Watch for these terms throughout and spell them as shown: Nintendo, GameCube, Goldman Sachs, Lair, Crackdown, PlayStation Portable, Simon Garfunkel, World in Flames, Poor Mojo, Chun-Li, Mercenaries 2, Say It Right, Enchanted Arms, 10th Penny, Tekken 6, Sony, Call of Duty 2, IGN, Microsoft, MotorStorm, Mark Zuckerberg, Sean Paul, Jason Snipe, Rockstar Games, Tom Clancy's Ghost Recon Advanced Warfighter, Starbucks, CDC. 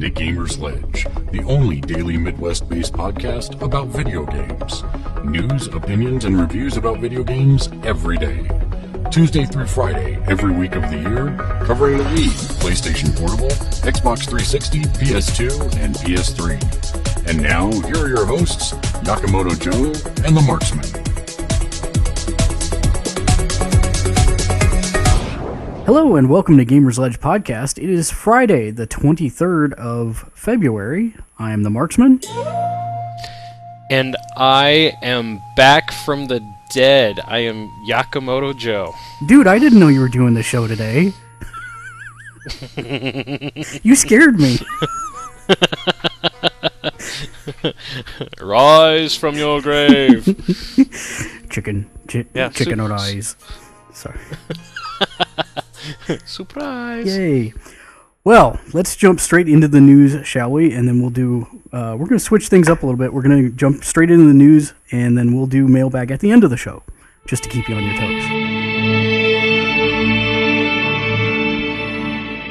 Welcome to Gamer's Ledge, the only daily Midwest-based podcast about video games. News, opinions, and reviews about video games every day. Tuesday through Friday, every week of the year, covering the Wii, PlayStation Portable, Xbox 360, PS2, and PS3. And now, here are your hosts, Yakamoto Joe and The Marksman. Hello and welcome to Gamer's Ledge Podcast. It is Friday, the 23rd of February. I am The Marksman. And I am back from the dead. I am Yakamoto Joe. Dude, I didn't know you were doing the show today. You scared me. Rise from your grave. Chicken or rise. Sorry. Surprise! Yay! Well, let's jump straight into the news, shall we? And then we'll do. We're going to switch things up a little bit. We're going to jump straight into the news, and then we'll do mailbag at the end of the show, just to keep you on your toes.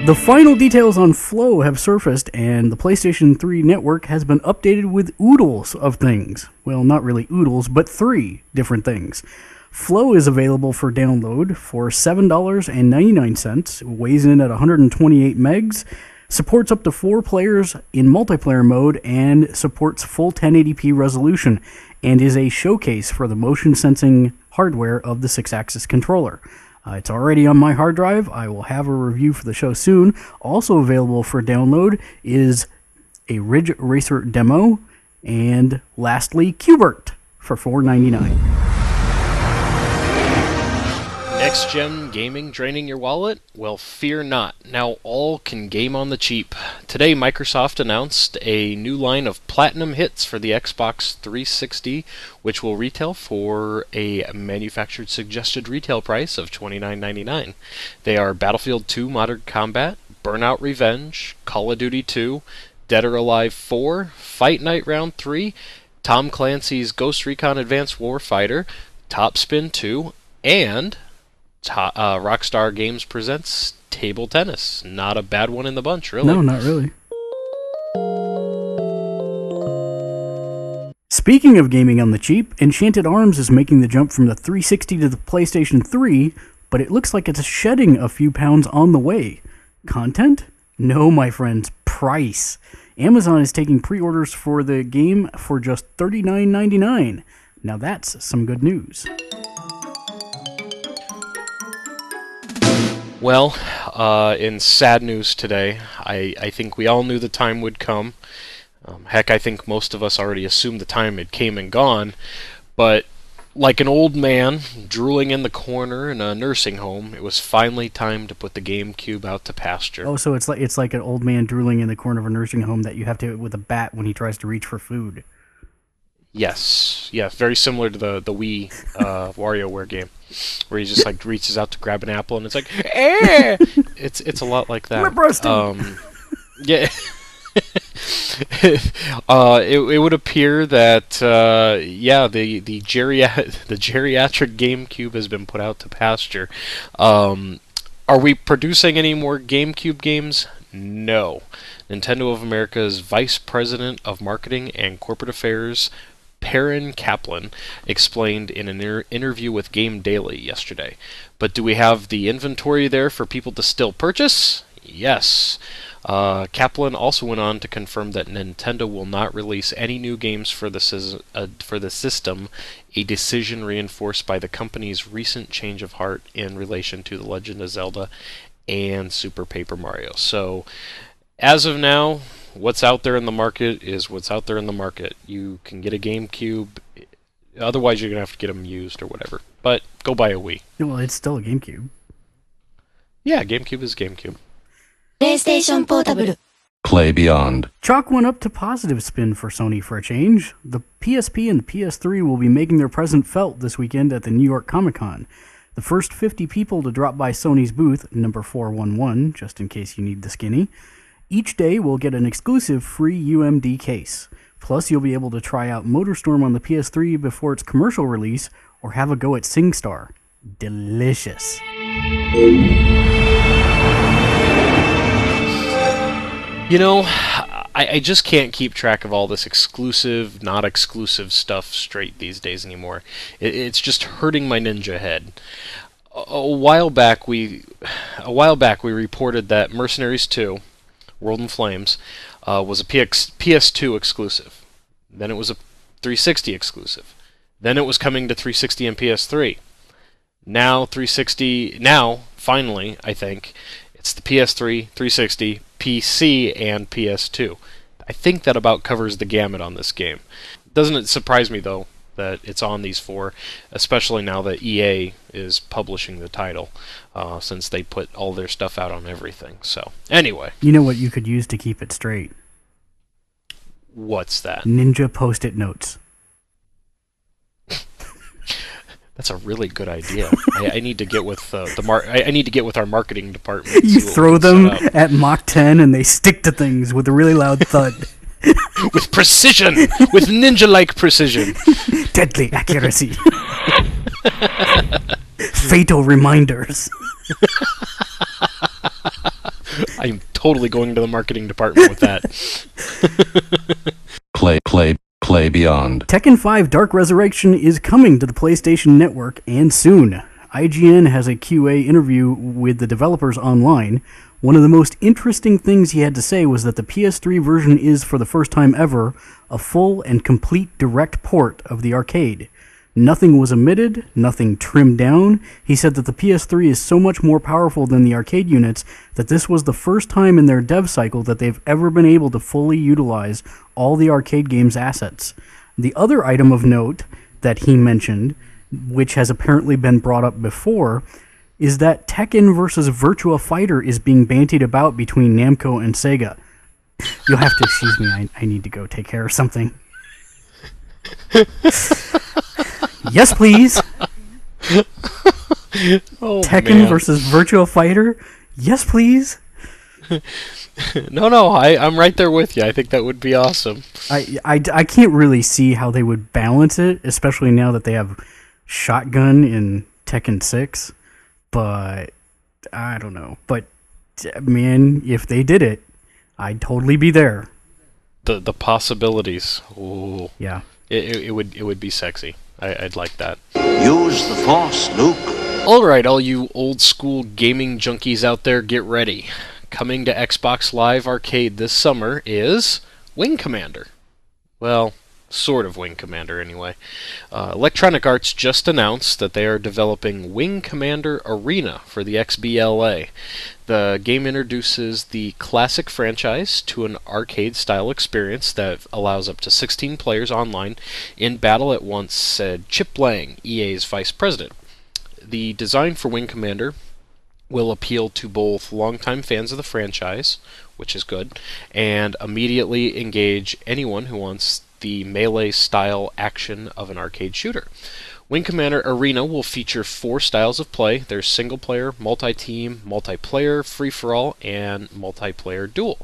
The final details on Flow have surfaced, and the PlayStation 3 network has been updated with oodles of things. Well, not really oodles, but three different things. Flow is available for download for $7.99, weighs in at 128 megs, supports up to 4 players in multiplayer mode, and supports full 1080p resolution, and is a showcase for the motion sensing hardware of the 6-axis controller. It's already on my hard drive. I will have a review for the show soon. Also available for download is a Ridge Racer demo, and lastly, Qbert for $4.99. Next-gen gaming draining your wallet? Well, fear not. Now all can game on the cheap. Today, Microsoft announced a new line of Platinum hits for the Xbox 360, which will retail for a manufactured suggested retail price of $29.99. They are Battlefield 2 Modern Combat, Burnout Revenge, Call of Duty 2, Dead or Alive 4, Fight Night Round 3, Tom Clancy's Ghost Recon Advanced Warfighter, Top Spin 2, and Rockstar Games presents Table Tennis. Not a bad one in the bunch, really. No, not really. Speaking of gaming on the cheap, Enchanted Arms is making the jump from the 360 to the PlayStation 3, but it looks like it's shedding a few pounds on the way. Content? No, my friends. Price. Amazon is taking pre-orders for the game for just $39.99. Now that's some good news. Well, in sad news today, I think we all knew the time would come. Heck, I think most of us already assumed the time had came and gone. But like an old man drooling in the corner in a nursing home, it was finally time to put the GameCube out to pasture. Oh, so it's like an old man drooling in the corner of a nursing home that you have to hit with a bat when he tries to reach for food. Yes, yeah, very similar to the Wii WarioWare game, where he just like reaches out to grab an apple and it's like, eh! It's a lot like that. We're roasting. Yeah. It would appear that the geriatric GameCube has been put out to pasture. Are we producing any more GameCube games? No. Nintendo of America's Vice President of Marketing and Corporate Affairs, Karen Kaplan, explained in an interview with Game Daily yesterday. But do we have the inventory there for people to still purchase? Yes. Kaplan also went on to confirm that Nintendo will not release any new games for the system, a decision reinforced by the company's recent change of heart in relation to The Legend of Zelda and Super Paper Mario. So, as of now, what's out there in the market is what's out there in the market. You can get a GameCube. Otherwise, you're going to have to get them used or whatever. But go buy a Wii. Well, it's still a GameCube. Yeah, GameCube is GameCube. PlayStation Portable. Play beyond. Chalk one up to positive spin for Sony for a change. The PSP and the PS3 will be making their presence felt this weekend at the New York Comic-Con. The first 50 people to drop by Sony's booth, number 411, just in case you need the skinny, each day will get an exclusive free UMD case. Plus, you'll be able to try out MotorStorm on the PS3 before its commercial release, or have a go at SingStar. Delicious. You know, I just can't keep track of all this exclusive, not exclusive stuff straight these days anymore. It's just hurting my ninja head. A while back we reported that Mercenaries 2, World in Flames, was a PS2 exclusive. Then it was a 360 exclusive. Then it was coming to 360 and PS3. Now 360, now finally, I think, it's the PS3, 360, PC, and PS2. I think that about covers the gamut on this game. Doesn't it surprise me, though, that it's on these four, especially now that EA is publishing the title, since they put all their stuff out on everything. So, anyway. You know what you could use to keep it straight? What's that? Ninja Post-it notes. That's a really good idea. I need to get with I need to get with our marketing department. You throw them at Mach 10 and they stick to things with a really loud thud. With precision, with ninja-like precision, deadly accuracy, fatal reminders. I'm totally going to the marketing department with that. Play Beyond. Tekken 5 Dark Resurrection is coming to the PlayStation Network, and soon. IGN has a QA interview with the developers online. One of the most interesting things he had to say was that the PS3 version is, for the first time ever, a full and complete direct port of the arcade. Nothing was omitted, nothing trimmed down. He said that the PS3 is so much more powerful than the arcade units that this was the first time in their dev cycle that they've ever been able to fully utilize all the arcade game's assets. The other item of note that he mentioned, which has apparently been brought up before, is that Tekken versus Virtua Fighter is being bantied about between Namco and Sega. You'll have to excuse me, I need to go take care of something. Yes, please. Oh, Tekken versus Virtua Fighter? Yes, please. No, I'm right there with you. I think that would be awesome. I can't really see how they would balance it, especially now that they have Shotgun in Tekken 6, but I don't know. But man, if they did it, I'd totally be there. The possibilities. Ooh. Yeah. It would be sexy. I'd like that. Use the Force, Luke. All right, all you old-school gaming junkies out there, get ready. Coming to Xbox Live Arcade this summer is Wing Commander. Well, sort of Wing Commander, anyway. Electronic Arts just announced that they are developing Wing Commander Arena for the XBLA. The game introduces the classic franchise to an arcade-style experience that allows up to 16 players online in battle at once, said Chip Lang, EA's vice president. The design for Wing Commander will appeal to both longtime fans of the franchise, which is good, and immediately engage anyone who wants the melee-style action of an arcade shooter. Wing Commander Arena will feature four styles of play. There's single-player, multi-team, multiplayer, free-for-all, and multiplayer duel.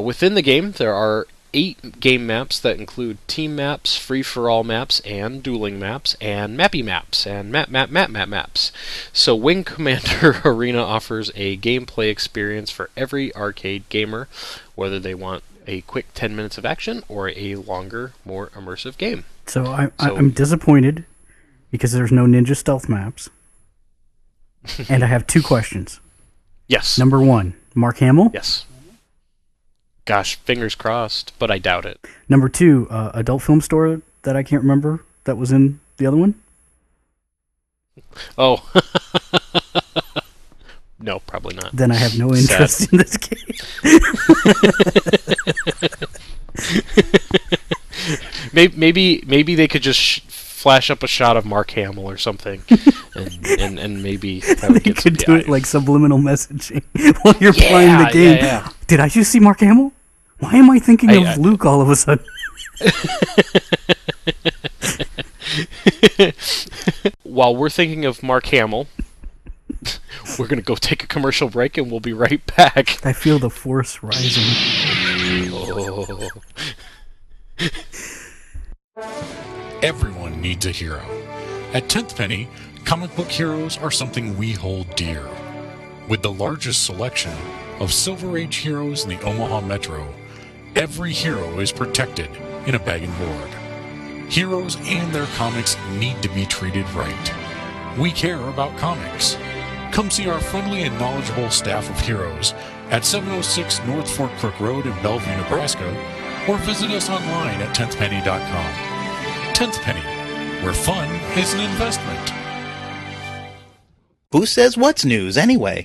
Within the game, there are 8 game maps that include team maps, free-for-all maps, and dueling maps, and mappy maps, and maps. So Wing Commander Arena offers a gameplay experience for every arcade gamer, whether they want a quick 10 minutes of action or a longer, more immersive game. So I'm disappointed because there's no ninja stealth maps. And I have 2 questions. Yes. Number 1, Mark Hamill? Yes. Gosh, fingers crossed, but I doubt it. Number 2, adult film store that I can't remember that was in the other one? Oh. No, probably not. Then I have no interest in this game. maybe they could just flash up a shot of Mark Hamill or something, and maybe they could do it like subliminal messaging while you're playing the game. Yeah. Did I just see Mark Hamill? Why am I thinking of Luke all of a sudden? While we're thinking of Mark Hamill, we're going to go take a commercial break, and we'll be right back. I feel the force rising. Oh. Everyone needs a hero. At 10th Penny, comic book heroes are something we hold dear. With the largest selection, of Silver Age heroes in the Omaha Metro, every hero is protected in a bag and board. Heroes and their comics need to be treated right. We care about comics. Come see our friendly and knowledgeable staff of heroes at 706 North Fort Crook Road in Bellevue, Nebraska, or visit us online at 10thpenny.com. 10th Penny, where fun is an investment. Who says what's news anyway?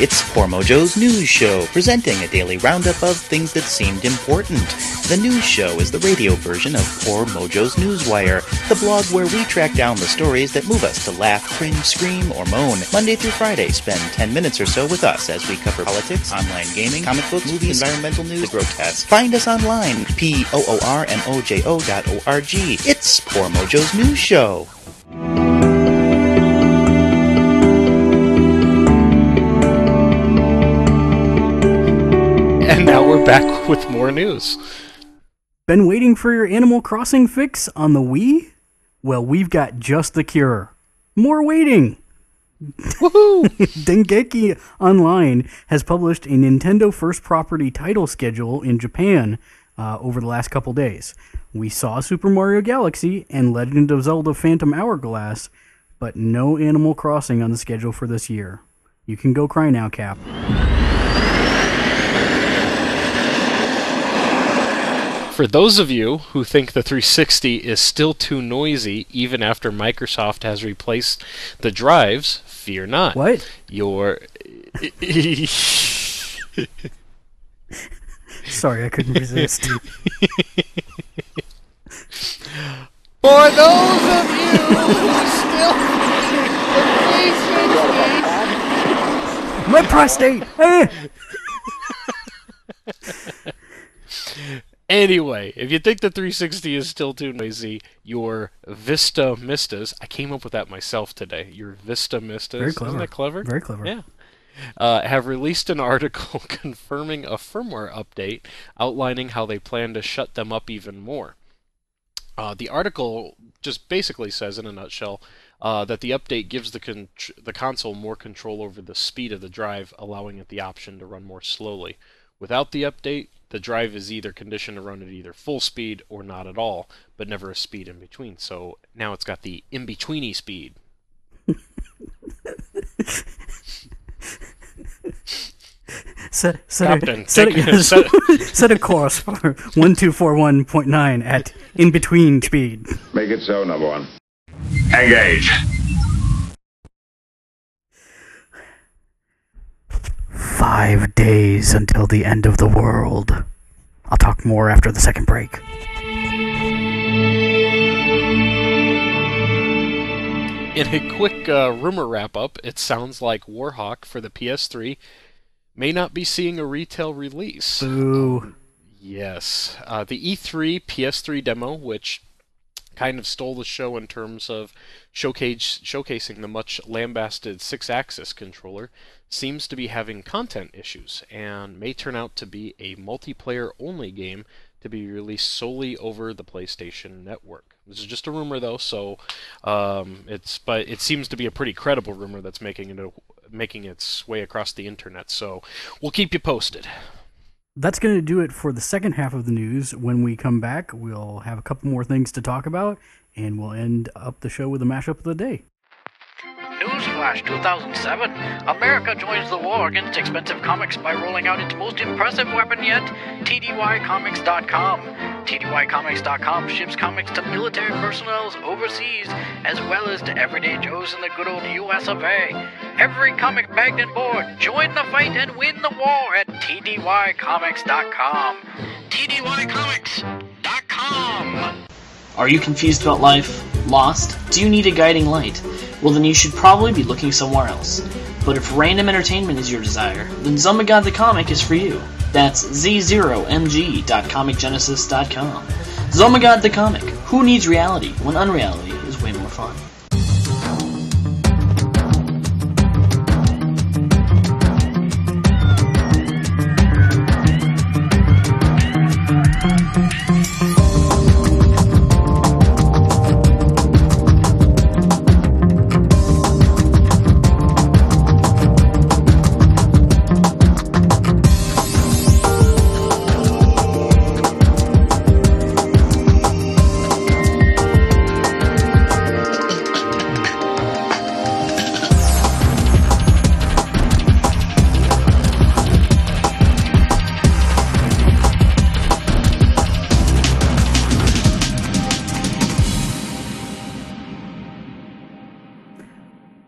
It's Cormo Joe's News Show, presenting a daily roundup of things that seemed important. The News Show is the radio version of Poor Mojo's Newswire, the blog where we track down the stories that move us to laugh, cringe, scream, or moan. Monday through Friday, spend 10 minutes or so with us as we cover politics, online gaming, comic books, movies, environmental news, the grotesque. Find us online, poormojo.org. It's Poor Mojo's News Show. And now we're back with more news. Been waiting for your Animal Crossing fix on the Wii? Well, we've got just the cure. More waiting! Woohoo! Dengeki Online has published a Nintendo First Property title schedule in Japan over the last couple days. We saw Super Mario Galaxy and Legend of Zelda Phantom Hourglass, but no Animal Crossing on the schedule for this year. You can go cry now, Cap. For those of you who think the 360 is still too noisy even after Microsoft has replaced the drives, fear not. What? Sorry, I couldn't resist. For those of you who still think the 360... My prostate! Anyway, if you think the 360 is still too noisy, your Vista Mistas... I came up with that myself today. Your Vista Mistas... Very clever. Isn't that clever? Very clever. Yeah. Have released an article confirming a firmware update outlining how they plan to shut them up even more. The article just basically says, in a nutshell, that the update gives the console more control over the speed of the drive, allowing it the option to run more slowly. Without the update, the drive is either conditioned to run at either full speed or not at all, but never a speed in between. So now it's got the in-betweeny speed. Set a course for 1241.9 at in-between speed. Make it so, number one. Engage. Five days until the end of the world. I'll talk more after the second break. In a quick rumor wrap-up, it sounds like Warhawk for the PS3 may not be seeing a retail release. Boo. Yes. The E3 PS3 demo, which kind of stole the show in terms of showcasing the much lambasted 6-axis controller, seems to be having content issues and may turn out to be a multiplayer-only game to be released solely over the PlayStation Network. This is just a rumor, though, so but it seems to be a pretty credible rumor that's making its way across the internet. So we'll keep you posted. That's going to do it for the second half of the news. When we come back, we'll have a couple more things to talk about, and we'll end up the show with a mashup of the day. Newsflash 2007. America joins the war against expensive comics by rolling out its most impressive weapon yet, TDYComics.com. TDYComics.com ships comics to military personnel overseas, as well as to everyday Joes in the good old US of A. Every comic bagged and board, join the fight and win the war at TDYComics.com. TDYComics.com. Are you confused about life? Lost? Do you need a guiding light? Well, then you should probably be looking somewhere else. But if random entertainment is your desire, then Zomagod the Comic is for you. That's z0mg.comicgenesis.com. Zomagod the Comic. Who needs reality when unreality is way more fun?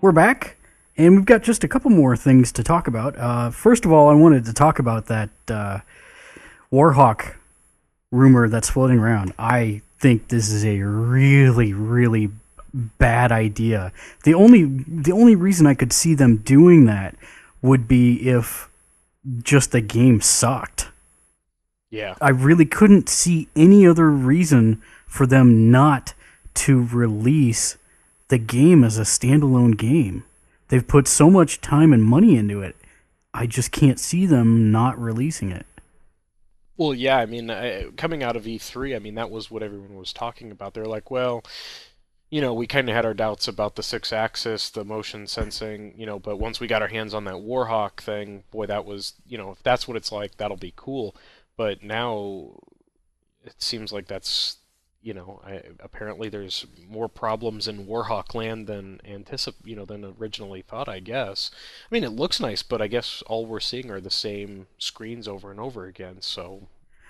We're back, and we've got just a couple more things to talk about. First of all, I wanted to talk about that Warhawk rumor that's floating around. I think this is a really, really bad idea. The only reason I could see them doing that would be if just the game sucked. Yeah. I really couldn't see any other reason for them not to release the game as a standalone game. They've put so much time and money into it. I just can't see them not releasing it. Well, yeah, I mean, coming out of E3, I mean, that was what everyone was talking about. They're like, well, you know, we kind of had our doubts about the 6-axis, the motion sensing, you know, but once we got our hands on that Warhawk thing, boy, that was, you know, if that's what it's like, that'll be cool. But now it seems like that's, you know, apparently there's more problems in Warhawk land than than originally thought, I guess. I mean, it looks nice, but I guess all we're seeing are the same screens over and over again, so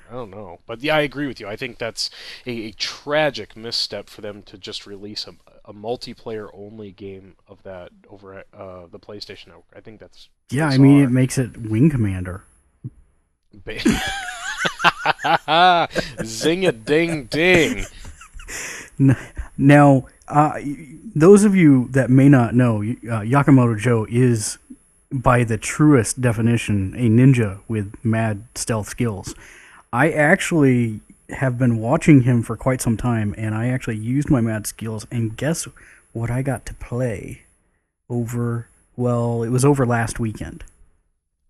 I don't know. But yeah, I agree with you. I think that's a tragic misstep for them to just release a multiplayer-only game of that over at the PlayStation Network. I think that's... Yeah, bizarre. I mean, it makes it Wing Commander. Zing-a-ding-ding. Now, those of you that may not know, Yakamoto Joe is, by the truest definition, a ninja with mad stealth skills. I actually have been watching him for quite some time, and I actually used my mad skills, and guess what I got to play over last weekend.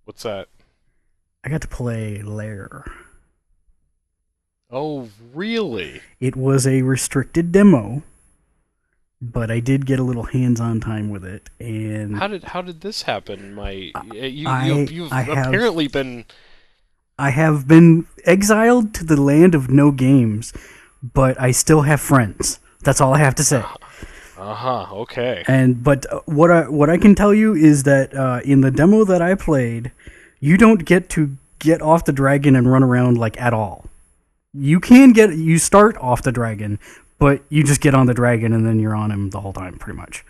What's that? I got to play Lair. Oh, really? It was a restricted demo, but I did get a little hands-on time with it. And how did this happen? I have been exiled to the land of no games, but I still have friends. That's all I have to say. Okay. But what I can tell you is that in the demo that I played, you don't get to get off the dragon and run around, like, at all. You start off the dragon, but you just get on the dragon and then you're on him the whole time, pretty much.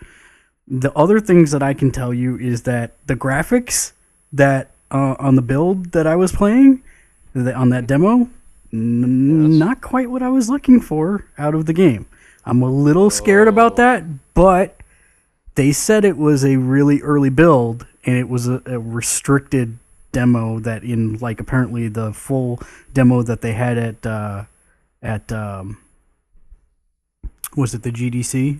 The other things that I can tell you is that the graphics that on the build that I was playing, on that demo, not quite what I was looking for out of the game. I'm a little scared about that, but they said it was a really early build and it was a restricted demo that in like apparently the full demo that they had at was it the GDC?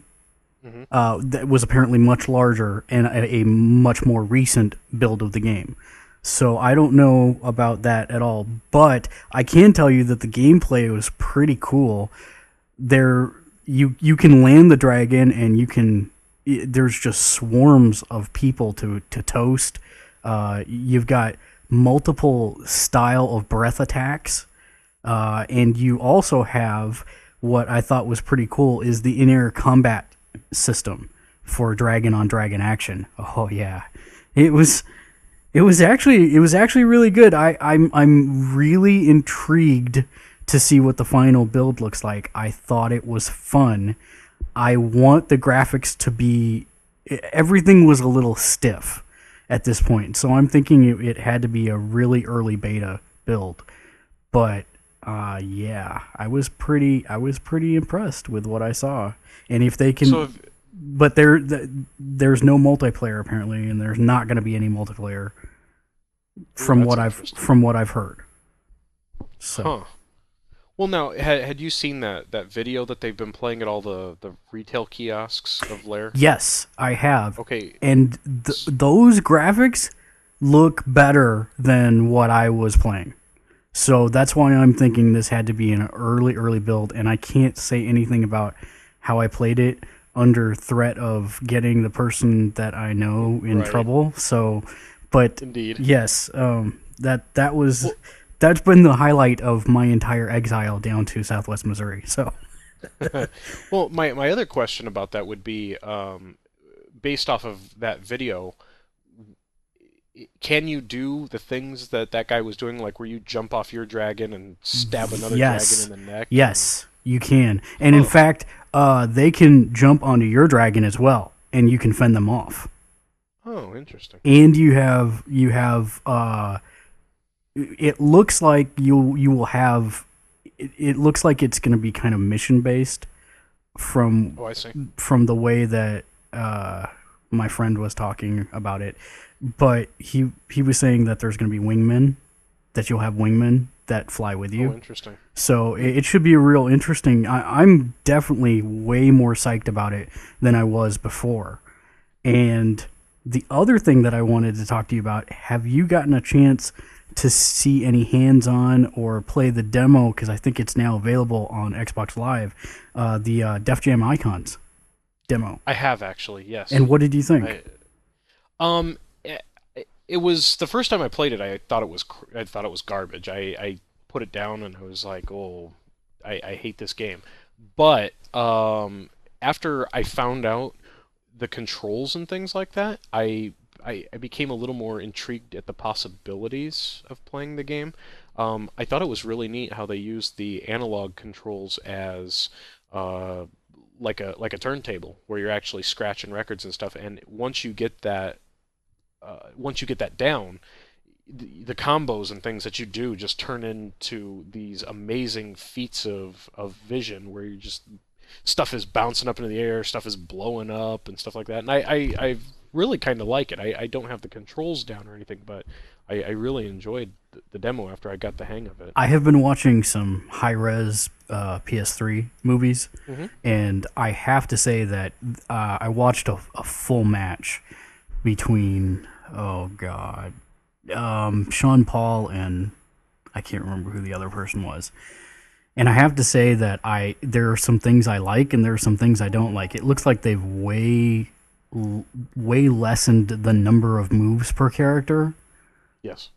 Mm-hmm. That was apparently much larger and a much more recent build of the game. So I don't know about that at all, but I can tell you that the gameplay was pretty cool. There you can land the dragon and you can there's just swarms of people to toast. You've got multiple style of breath attacks, and you also have what I thought was pretty cool is the in-air combat system for dragon-on-dragon action. Oh yeah, it was actually really good. I'm really intrigued to see what the final build looks like. I thought it was fun. I want the graphics to be. Everything was a little stiff at this point, so I'm thinking it had to be a really early beta build, but yeah, I was pretty impressed with what I saw. And if they can, but there's no multiplayer apparently, and there's not going to be any multiplayer from what I've heard. So. Huh. Well, now, had you seen that video that they've been playing at all the retail kiosks of Lair? Yes, I have. Okay. And those graphics look better than what I was playing. So that's why I'm thinking this had to be an early build, and I can't say anything about how I played it under threat of getting the person that I know in trouble. So, but indeed. Yes, that was... Well, that's been the highlight of my entire exile down to Southwest Missouri. So, well, my other question about that would be, based off of that video, can you do the things that guy was doing, like where you jump off your dragon and stab another dragon in the neck? Yes, you can. And in fact, they can jump onto your dragon as well. and you can fend them off. Oh, interesting. And you have it looks like you will have it looks like it's going to be kind of mission based from the way that my friend was talking about it. But he was saying that there's going to be wingmen, that you'll have wingmen that fly with you. Oh, interesting. So it should be real interesting. I'm definitely way more psyched about it than I was before. And the other thing that I wanted to talk to you about, have you gotten a chance to see any hands-on or play the demo? Because I think it's now available on Xbox Live, the Def Jam Icons demo. I have, actually, yes. And what did you think? It was the first time I played it. I thought it was garbage. I put it down and I was like, "Oh, I hate this game." But after I found out the controls and things like that, I became a little more intrigued at the possibilities of playing the game. I thought it was really neat how they used the analog controls as like a turntable, where you're actually scratching records and stuff. And once you get that down, the combos and things that you do just turn into these amazing feats of vision, where you just stuff is bouncing up into the air, stuff is blowing up, and stuff like that. And I really kind of like it. I don't have the controls down or anything, but I really enjoyed the demo after I got the hang of it. I have been watching some high-res PS3 movies, mm-hmm. and I have to say that I watched a full match between Sean Paul and I can't remember who the other person was, and I have to say that there are some things I like and there are some things I don't like. It looks like they've way lessened the number of moves per character. Yes,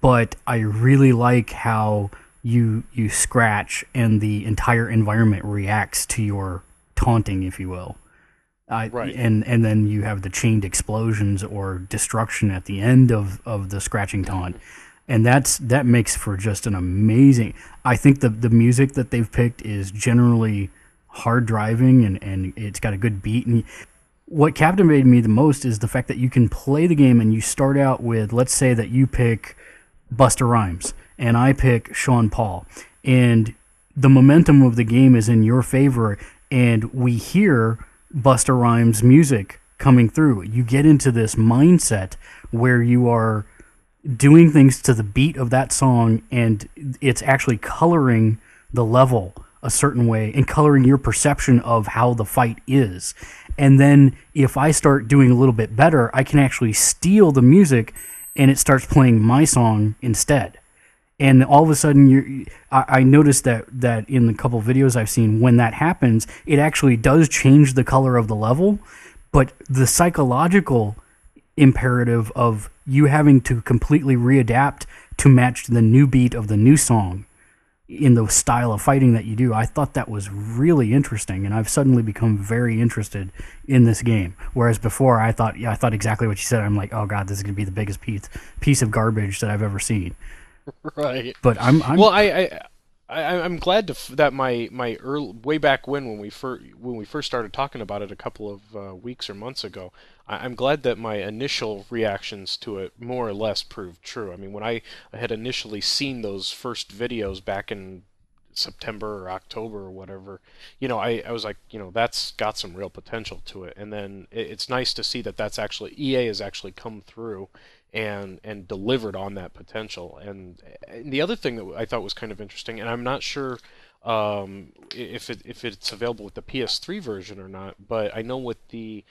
but I really like how you scratch and the entire environment reacts to your taunting, if you will. Right. And then you have the chained explosions or destruction at the end of the scratching taunt. And that makes for just an amazing... I think the music that they've picked is generally hard driving and it's got a good beat. And what captivated me the most is the fact that you can play the game and you start out with, let's say that you pick Busta Rhymes and I pick Sean Paul. And the momentum of the game is in your favor, and we hear Busta Rhymes music coming through. You get into this mindset where you are doing things to the beat of that song, and it's actually coloring the level a certain way and coloring your perception of how the fight is. And then if I start doing a little bit better, I can actually steal the music and it starts playing my song instead. And all of a sudden, I noticed that in the couple videos I've seen, when that happens, it actually does change the color of the level. But the psychological imperative of you having to completely readapt to match the new beat of the new song in the style of fighting that you do, I thought that was really interesting. And I've suddenly become very interested in this game. Whereas before, I thought exactly what you said. I'm like, oh, God, this is going to be the biggest piece of garbage that I've ever seen. Right, but I'm glad that my early, way back when we first started talking about it a couple of weeks or months ago, I'm glad that my initial reactions to it more or less proved true. I mean, when I had initially seen those first videos back in September or October or whatever, you know, I was like, you know, that's got some real potential to it. And then it's nice to see that that's actually EA has actually come through and delivered on that potential. And the other thing that I thought was kind of interesting, and I'm not sure if it's available with the PS3 version or not, but I know with the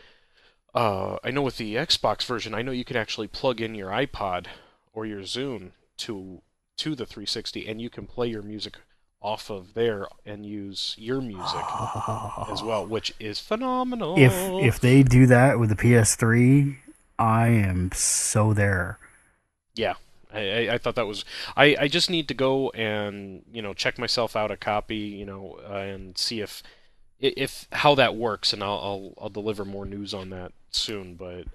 Xbox version, I know you can actually plug in your iPod or your Zune to the 360, and you can play your music off of there and use your music as well, which is phenomenal. If they do that with the PS3, I am so there. Yeah, I thought that was... I just need to go and, you know, check myself out a copy, you know, and see if how that works, and I'll deliver more news on that soon. But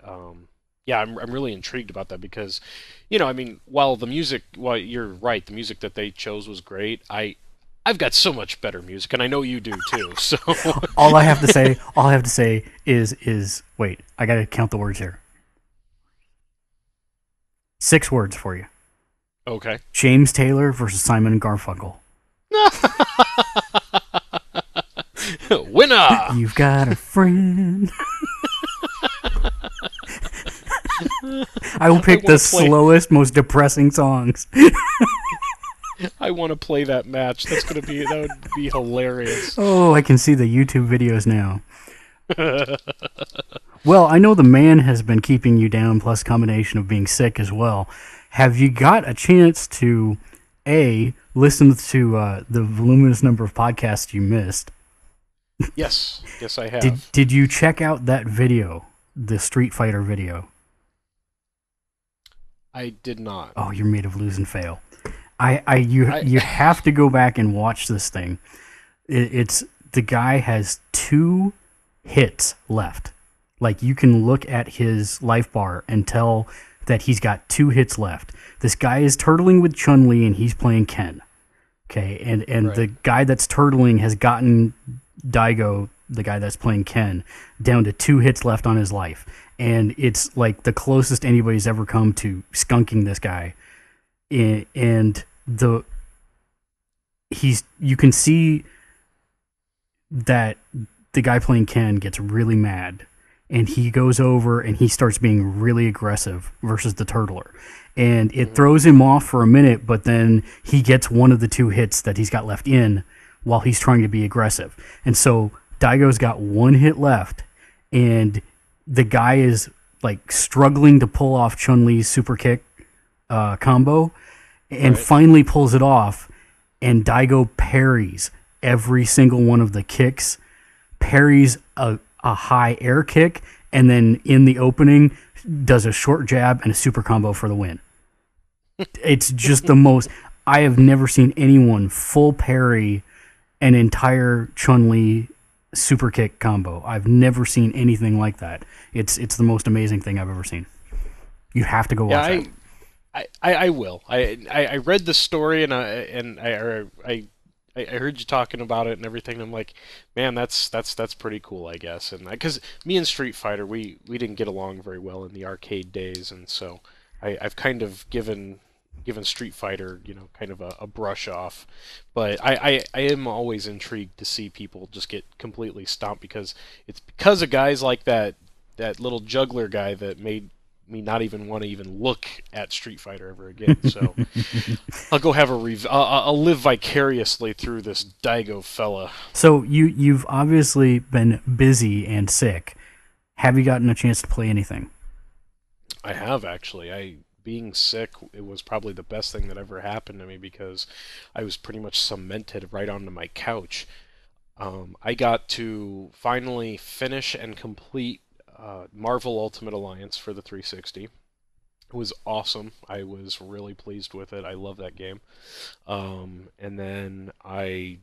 yeah, I'm really intrigued about that because, you know, I mean, while you're right, the music that they chose was great. I I've got so much better music, and I know you do too. So all I have to say is wait, I gotta count the words here. 6 words for you. Okay. James Taylor versus Simon Garfunkel. Winner! You've got a friend. I will pick the slowest, most depressing songs. I want to play that match. That would be hilarious. Oh, I can see the YouTube videos now. Well, I know the man has been keeping you down, plus combination of being sick as well. Have you got a chance to, A, listen to the voluminous number of podcasts you missed? Yes, I have. Did you check out that video, the Street Fighter video? I did not. Oh, you're made of lose and fail. You have to go back and watch this thing. It's the guy has 2 hits left. Like, you can look at his life bar and tell that he's got 2 hits left. This guy is turtling with Chun-Li and he's playing Ken. Okay, and right. The guy that's turtling has gotten Daigo, the guy that's playing Ken, down to 2 hits left on his life. And it's like the closest anybody's ever come to skunking this guy. And you can see that the guy playing Ken gets really mad, and he goes over and he starts being really aggressive versus the turtler, and it throws him off for a minute, but then he gets one of the 2 hits that he's got left in while he's trying to be aggressive. And so Daigo's got 1 hit left, and the guy is like struggling to pull off Chun-Li's super kick combo, and finally pulls it off, and Daigo parries every single one of the kicks, parries a high air kick, and then in the opening does a short jab and a super combo for the win. It's just the most... I have never seen anyone full parry an entire Chun-Li super kick combo. I've never seen anything like that. It's the most amazing thing I've ever seen. You have to go watch it. I will. I read the story and I heard you talking about it and everything. And I'm like, man, that's pretty cool, I guess. And because me and Street Fighter, we didn't get along very well in the arcade days, and so I've kind of given Street Fighter, kind of a brush off. But I am always intrigued to see people just get completely stomped, because it's because of guys like that little juggler guy that made me not even want to even look at Street Fighter ever again. So I'll go have I'll live vicariously through this Daigo fella. So you've obviously been busy and sick. Have you gotten a chance to play anything? I have, actually. Being sick, it was probably the best thing that ever happened to me, because I was pretty much cemented right onto my couch. I got to finally finish and complete Marvel Ultimate Alliance for the 360. It was awesome. I was really pleased with it. I love that game. And then I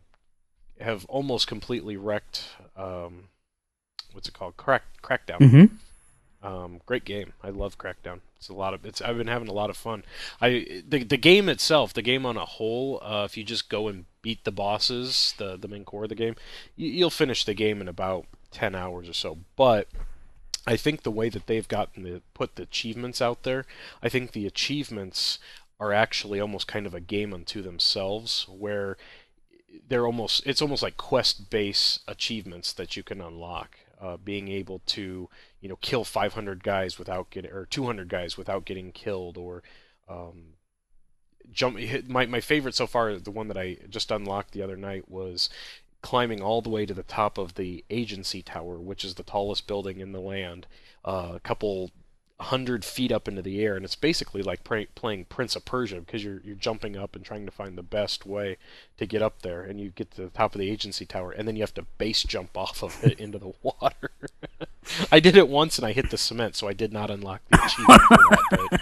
have almost completely wrecked Crackdown. Mm-hmm. Great game. I love Crackdown. I've been having a lot of fun. The game itself, the game on a whole, if you just go and beat the bosses, the main core of the game, you'll finish the game in about 10 hours or so. But I think the way that they've gotten to put the achievements out there, I think the achievements are actually almost kind of a game unto themselves, where it's almost like quest-based achievements that you can unlock. Being able to, kill 500 guys without getting, or 200 guys without getting killed, or jump. My favorite so far, the one that I just unlocked the other night, was climbing all the way to the top of the Agency Tower, which is the tallest building in the land, a couple 100 feet up into the air, and it's basically like playing Prince of Persia, because you're jumping up and trying to find the best way to get up there, and you get to the top of the Agency Tower, and then you have to base jump off of it into the water. I did it once, and I hit the cement, so I did not unlock the achievement for that,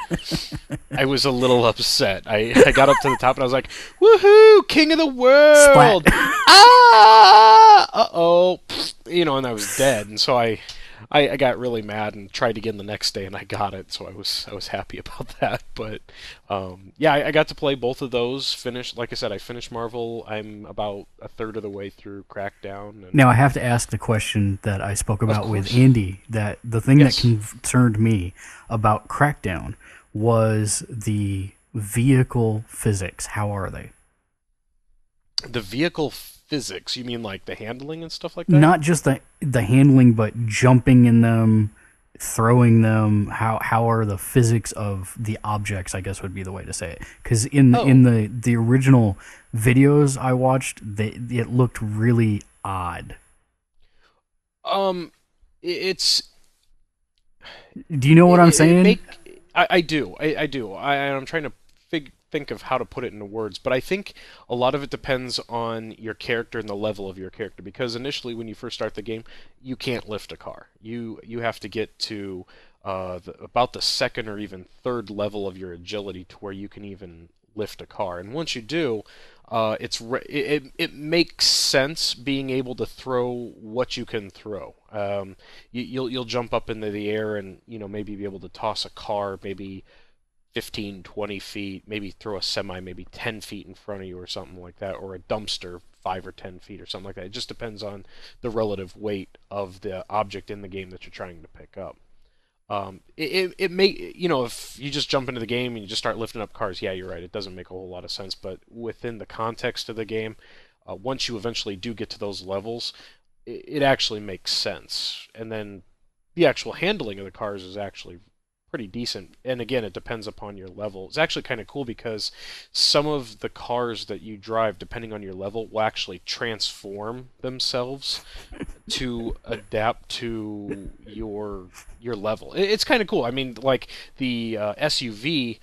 but I was a little upset. I got up to the top, and I was like, woohoo, king of the world! Splat. Ah! Uh-oh! And I was dead, and so I... I got really mad and tried again the next day, and I got it, so I was happy about that. But yeah, I got to play both of those. Finished, like I said, I finished Marvel. I'm about a third of the way through Crackdown. And now I have to ask the question that I spoke about with Andy. That the thing that concerned me about Crackdown was the vehicle physics. How are they? The vehicle physics? You mean like the handling and stuff like that? Not just the handling, but jumping in them, throwing them. How are the physics of the objects, I guess would be the way to say it. Because in the original videos I watched, it looked really odd. It's... Do you know what I'm saying? I do. I'm trying to think of how to put it into words, but I think a lot of it depends on your character and the level of your character, because initially when you first start the game, you can't lift a car. You have to get to about the second or even third level of your agility to where you can even lift a car. And once you do, it makes sense being able to throw what you can throw. You'll jump up into the air and, you know, maybe be able to toss a car, maybe 15, 20 feet, maybe throw a semi maybe 10 feet in front of you or something like that, or a dumpster 5 or 10 feet or something like that. It just depends on the relative weight of the object in the game that you're trying to pick up. It may, you know, if you just jump into the game and you just start lifting up cars, yeah, you're right, it doesn't make a whole lot of sense, but within the context of the game, once you eventually do get to those levels, it actually makes sense. And then the actual handling of the cars is actually pretty decent, and again, it depends upon your level. It's actually kind of cool because some of the cars that you drive, depending on your level, will actually transform themselves to adapt to your level. It's kind of cool. I mean, like the SUV,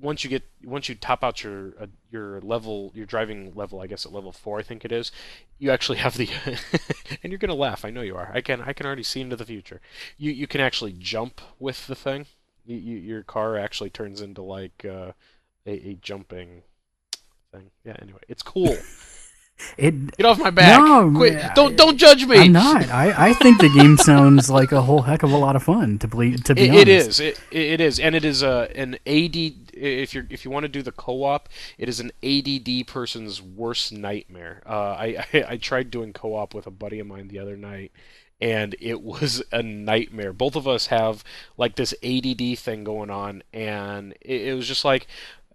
once you top out your level, your driving level, I guess at level 4, I think it is, you actually have the and you're gonna laugh. I know you are. I can already see into the future. You can actually jump with the thing. Your car actually turns into like a jumping thing. Yeah. Anyway, it's cool. Get off my back! No, quit. Don't judge me. I'm not. I think the game sounds like a whole heck of a lot of fun. To be honest, it is, and it is an AD. If you want to do the co-op, it is an ADD person's worst nightmare. I tried doing co-op with a buddy of mine the other night, and it was a nightmare. Both of us have like this ADD thing going on, and it was just like,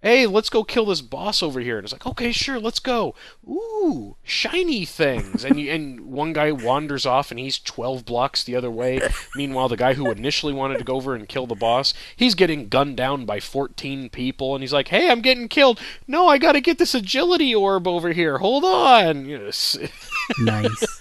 hey, let's go kill this boss over here. And it's like, okay, sure, let's go. Ooh, shiny things. And one guy wanders off, and he's 12 blocks the other way. Meanwhile, the guy who initially wanted to go over and kill the boss, he's getting gunned down by 14 people. And he's like, hey, I'm getting killed. No, I got to get this agility orb over here. Hold on. Yes. Nice.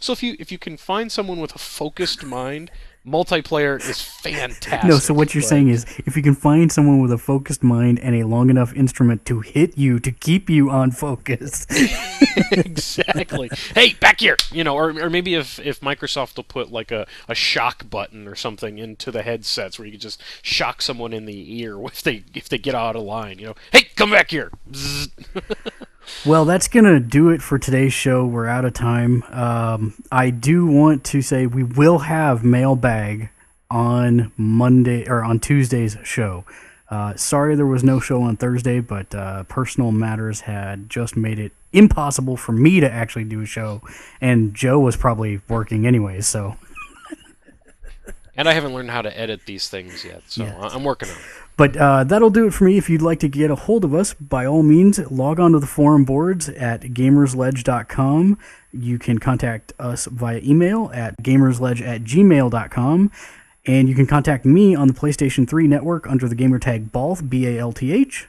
So if you can find someone with a focused mind, multiplayer is fantastic. No, so what you're saying is, if you can find someone with a focused mind and a long enough instrument to hit you to keep you on focus. Exactly. Hey, back here! You know, or maybe if Microsoft will put like a shock button or something into the headsets where you can just shock someone in the ear if they get out of line. You know, hey, come back here! Well, that's going to do it for today's show. We're out of time. I do want to say we will have mailbag on Monday or on Tuesday's show. Sorry there was no show on Thursday, but personal matters had just made it impossible for me to actually do a show, and Joe was probably working anyways, so... And I haven't learned how to edit these things yet, so yeah. I'm working on it. But that'll do it for me. If you'd like to get a hold of us, by all means, log on to the forum boards at gamersledge.com. You can contact us via email at gamersledge@gmail.com. And you can contact me on the PlayStation 3 network under the gamertag Balth, B-A-L-T-H.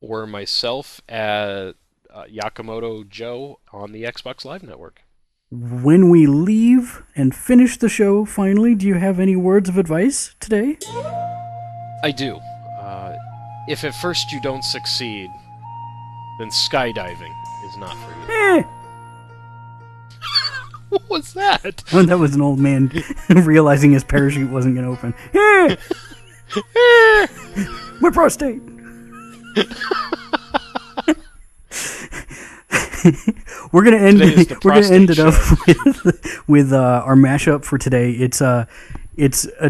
Or myself at Yakamoto Joe on the Xbox Live Network. When we leave and finish the show, finally, do you have any words of advice today? I do. If at first you don't succeed, then skydiving is not for you. What was that? Well, that was an old man realizing his parachute wasn't going to open. My prostate! We're gonna end. We're gonna end it up with our mashup for today. It's a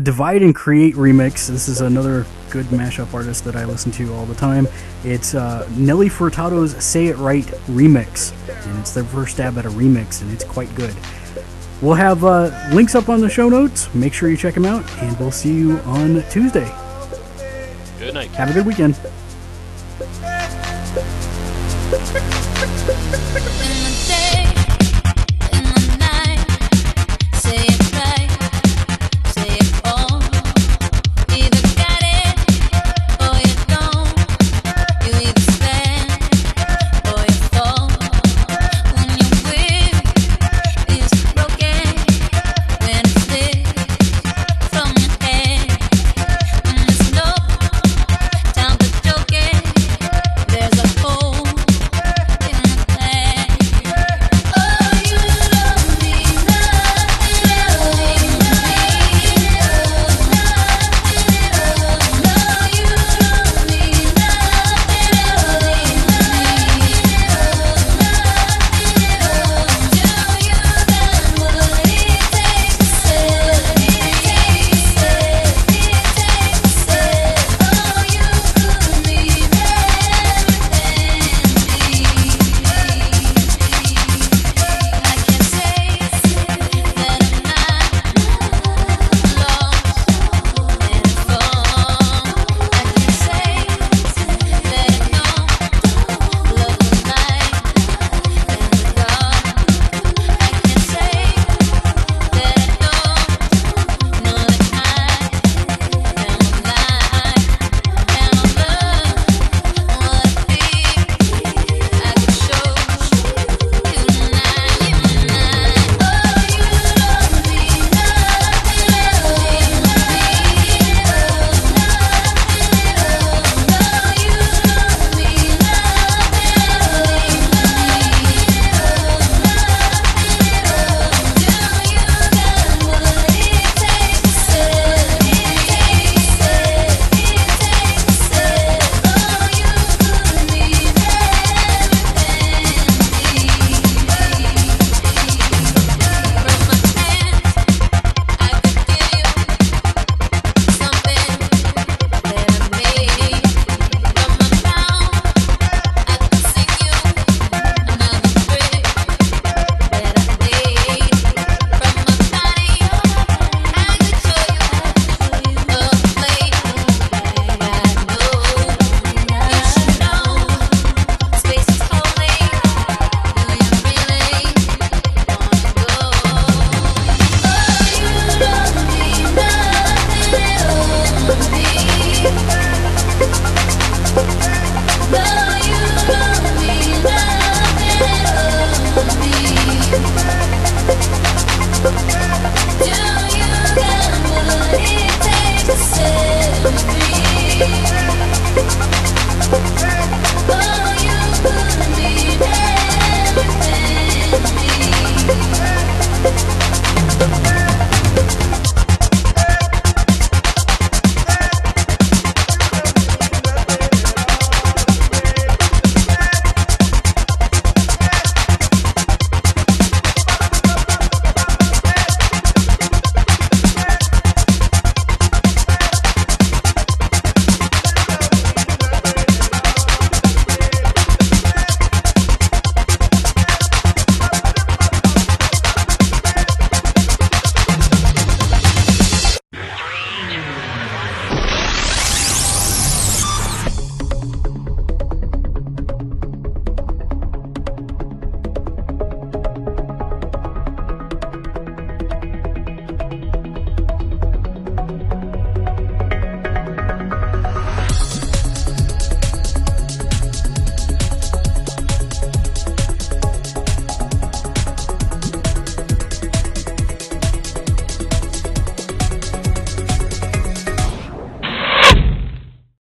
Divide and Create remix. This is another good mashup artist that I listen to all the time. It's Nelly Furtado's Say It Right remix, and it's their first stab at a remix, and it's quite good. We'll have links up on the show notes. Make sure you check them out, and we'll see you on Tuesday. Good night. Have a good weekend.